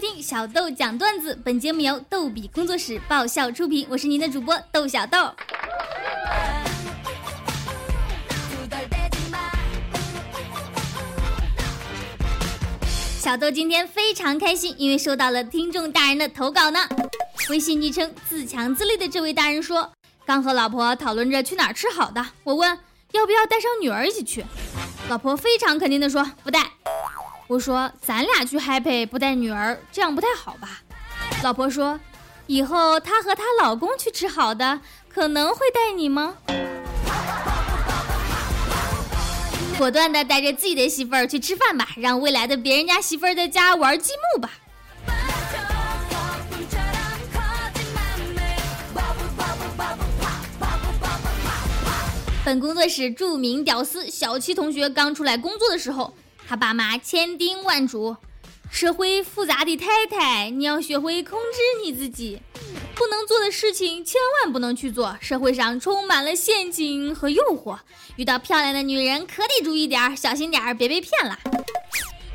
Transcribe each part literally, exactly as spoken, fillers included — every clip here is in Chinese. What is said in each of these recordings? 收听小豆讲段子，本节目由逗比工作室爆笑出品，我是您的主播豆小豆。小豆今天非常开心，因为收到了听众大人的投稿呢。微信昵称自强自立的这位大人说，刚和老婆讨论着去哪儿吃好的，我问要不要带上女儿一起去，老婆非常肯定的说不带。我说咱俩去 happy 不带女儿，这样不太好吧？老婆说以后她和她老公去吃好的，可能会带你吗？果断的带着自己的媳妇儿去吃饭吧，让未来的别人家媳妇儿在家玩积木吧。本工作室著名屌丝小七同学刚出来工作的时候，他爸妈千叮万嘱，社会复杂的太太，你要学会控制你自己，不能做的事情千万不能去做，社会上充满了陷阱和诱惑，遇到漂亮的女人可得注意点，小心点，别被骗了。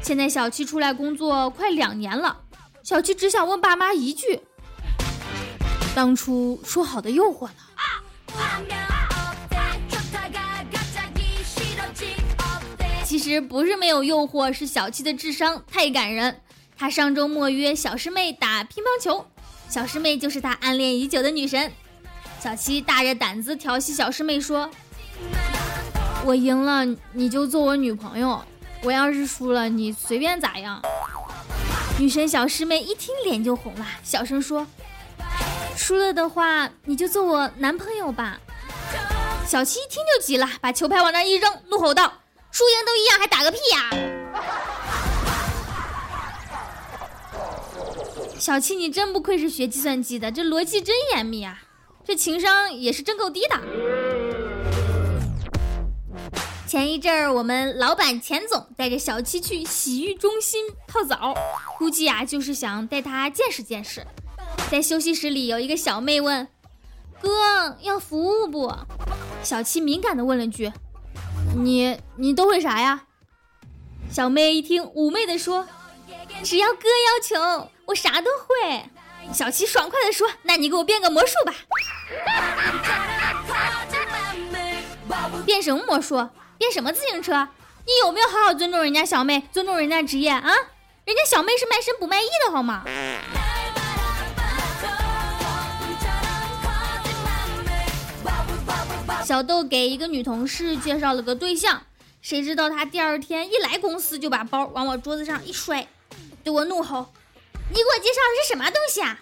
现在小七出来工作快两年了，小七只想问爸妈一句，当初说好的诱惑呢？啊其实不是没有诱惑，是小七的智商太感人。他上周末约小师妹打乒乓球，小师妹就是他暗恋已久的女神。小七大着胆子调戏小师妹说，我赢了你就做我女朋友，我要是输了你随便咋样。女神小师妹一听脸就红了，小声说，输了的话你就做我男朋友吧。小七一听就急了，把球拍往那一扔，怒吼道，输赢都一样还打个屁呀、啊、小七你真不愧是学计算机的，这逻辑真严密啊，这情商也是真够低的。前一阵儿我们老板钱总带着小七去洗浴中心泡澡，估计啊就是想带他见识见识。在休息室里有一个小妹问，哥要服务不？小七敏感地问了句，你你都会啥呀？小妹一听妩媚的说，只要哥要求我啥都会。小七爽快的说，那你给我变个魔术吧。变什么魔术？变什么自行车？你有没有好好尊重人家小妹，尊重人家职业啊？人家小妹是卖身不卖艺的好吗？小豆给一个女同事介绍了个对象，谁知道她第二天一来公司就把包往我桌子上一摔，对我怒吼，你给我介绍的是什么东西啊？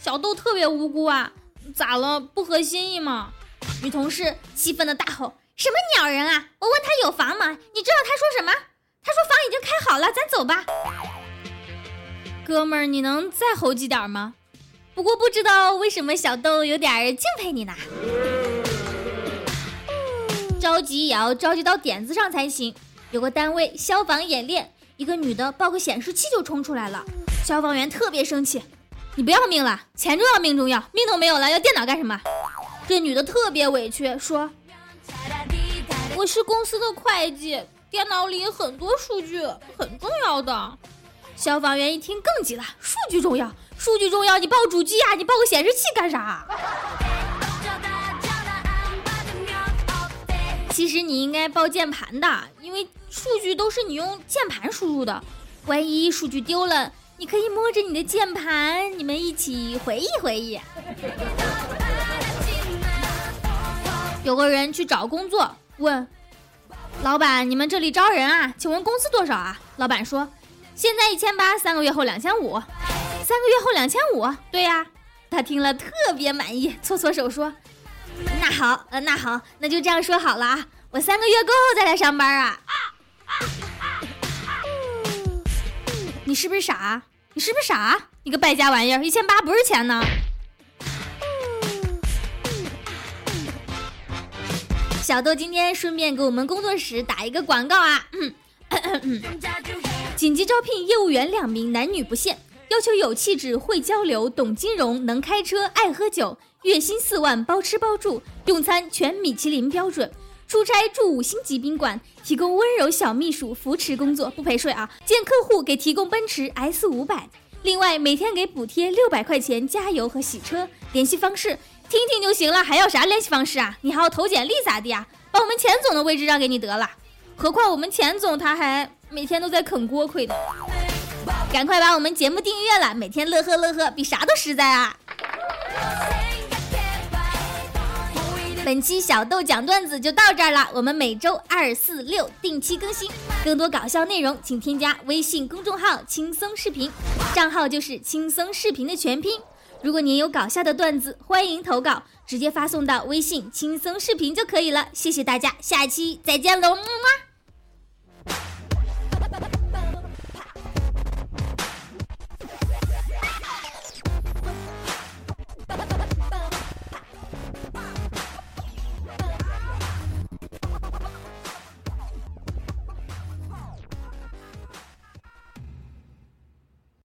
小豆特别无辜啊，咋了，不合心意吗？女同事气愤的大吼，什么鸟人啊，我问他有房吗？你知道他说什么？他说房已经开好了，咱走吧。哥们儿，你能再猴几点吗？不过不知道为什么小豆有点敬佩你呢，着急也要着急到点子上才行。有个单位消防演练，一个女的抱个显示器就冲出来了，消防员特别生气，你不要命了，钱重要命重要，命都没有了，要电脑干什么？这女的特别委屈说，我是公司的会计，电脑里很多数据很重要的。消防员一听更急了，数据重要数据重要，你抱主机啊，你抱个显示器干啥？其实你应该报键盘的，因为数据都是你用键盘输入的，万一数据丢了，你可以摸着你的键盘，你们一起回忆回忆。有个人去找工作，问老板，你们这里招人啊，请问工资多少啊？老板说，现在一千八，三个月后两千五。三个月后两千五？对呀、啊、他听了特别满意，搓搓手说，那好，呃，那好，那就这样说好了啊！我三个月过后再来上班啊！啊啊啊啊嗯、你是不是傻？你是不是傻？你个败家玩意儿，一千八不是钱呢！嗯嗯嗯、小豆今天顺便给我们工作室打一个广告啊！嗯咳咳咳紧急招聘业务员两名，男女不限，要求有气质、会交流、懂金融、能开车、爱喝酒。月薪四万，包吃包住，用餐全米其林标准，出差住五星级宾馆，提供温柔小秘书扶持工作，不陪睡啊！见客户给提供奔驰 S 五百，另外每天给补贴六百块钱加油和洗车，联系方式听听就行了，还要啥联系方式啊？你还要投简历咋的呀？把我们钱总的位置让给你得了，何况我们钱总他还每天都在啃锅盔的。赶快把我们节目订阅了，每天乐呵乐呵比啥都实在啊。本期小豆讲段子就到这儿了，我们每周二四六定期更新，更多搞笑内容请添加微信公众号轻松视频，账号就是轻松视频的全拼。如果您有搞笑的段子，欢迎投稿，直接发送到微信轻松视频就可以了。谢谢大家，下期再见喽，么么。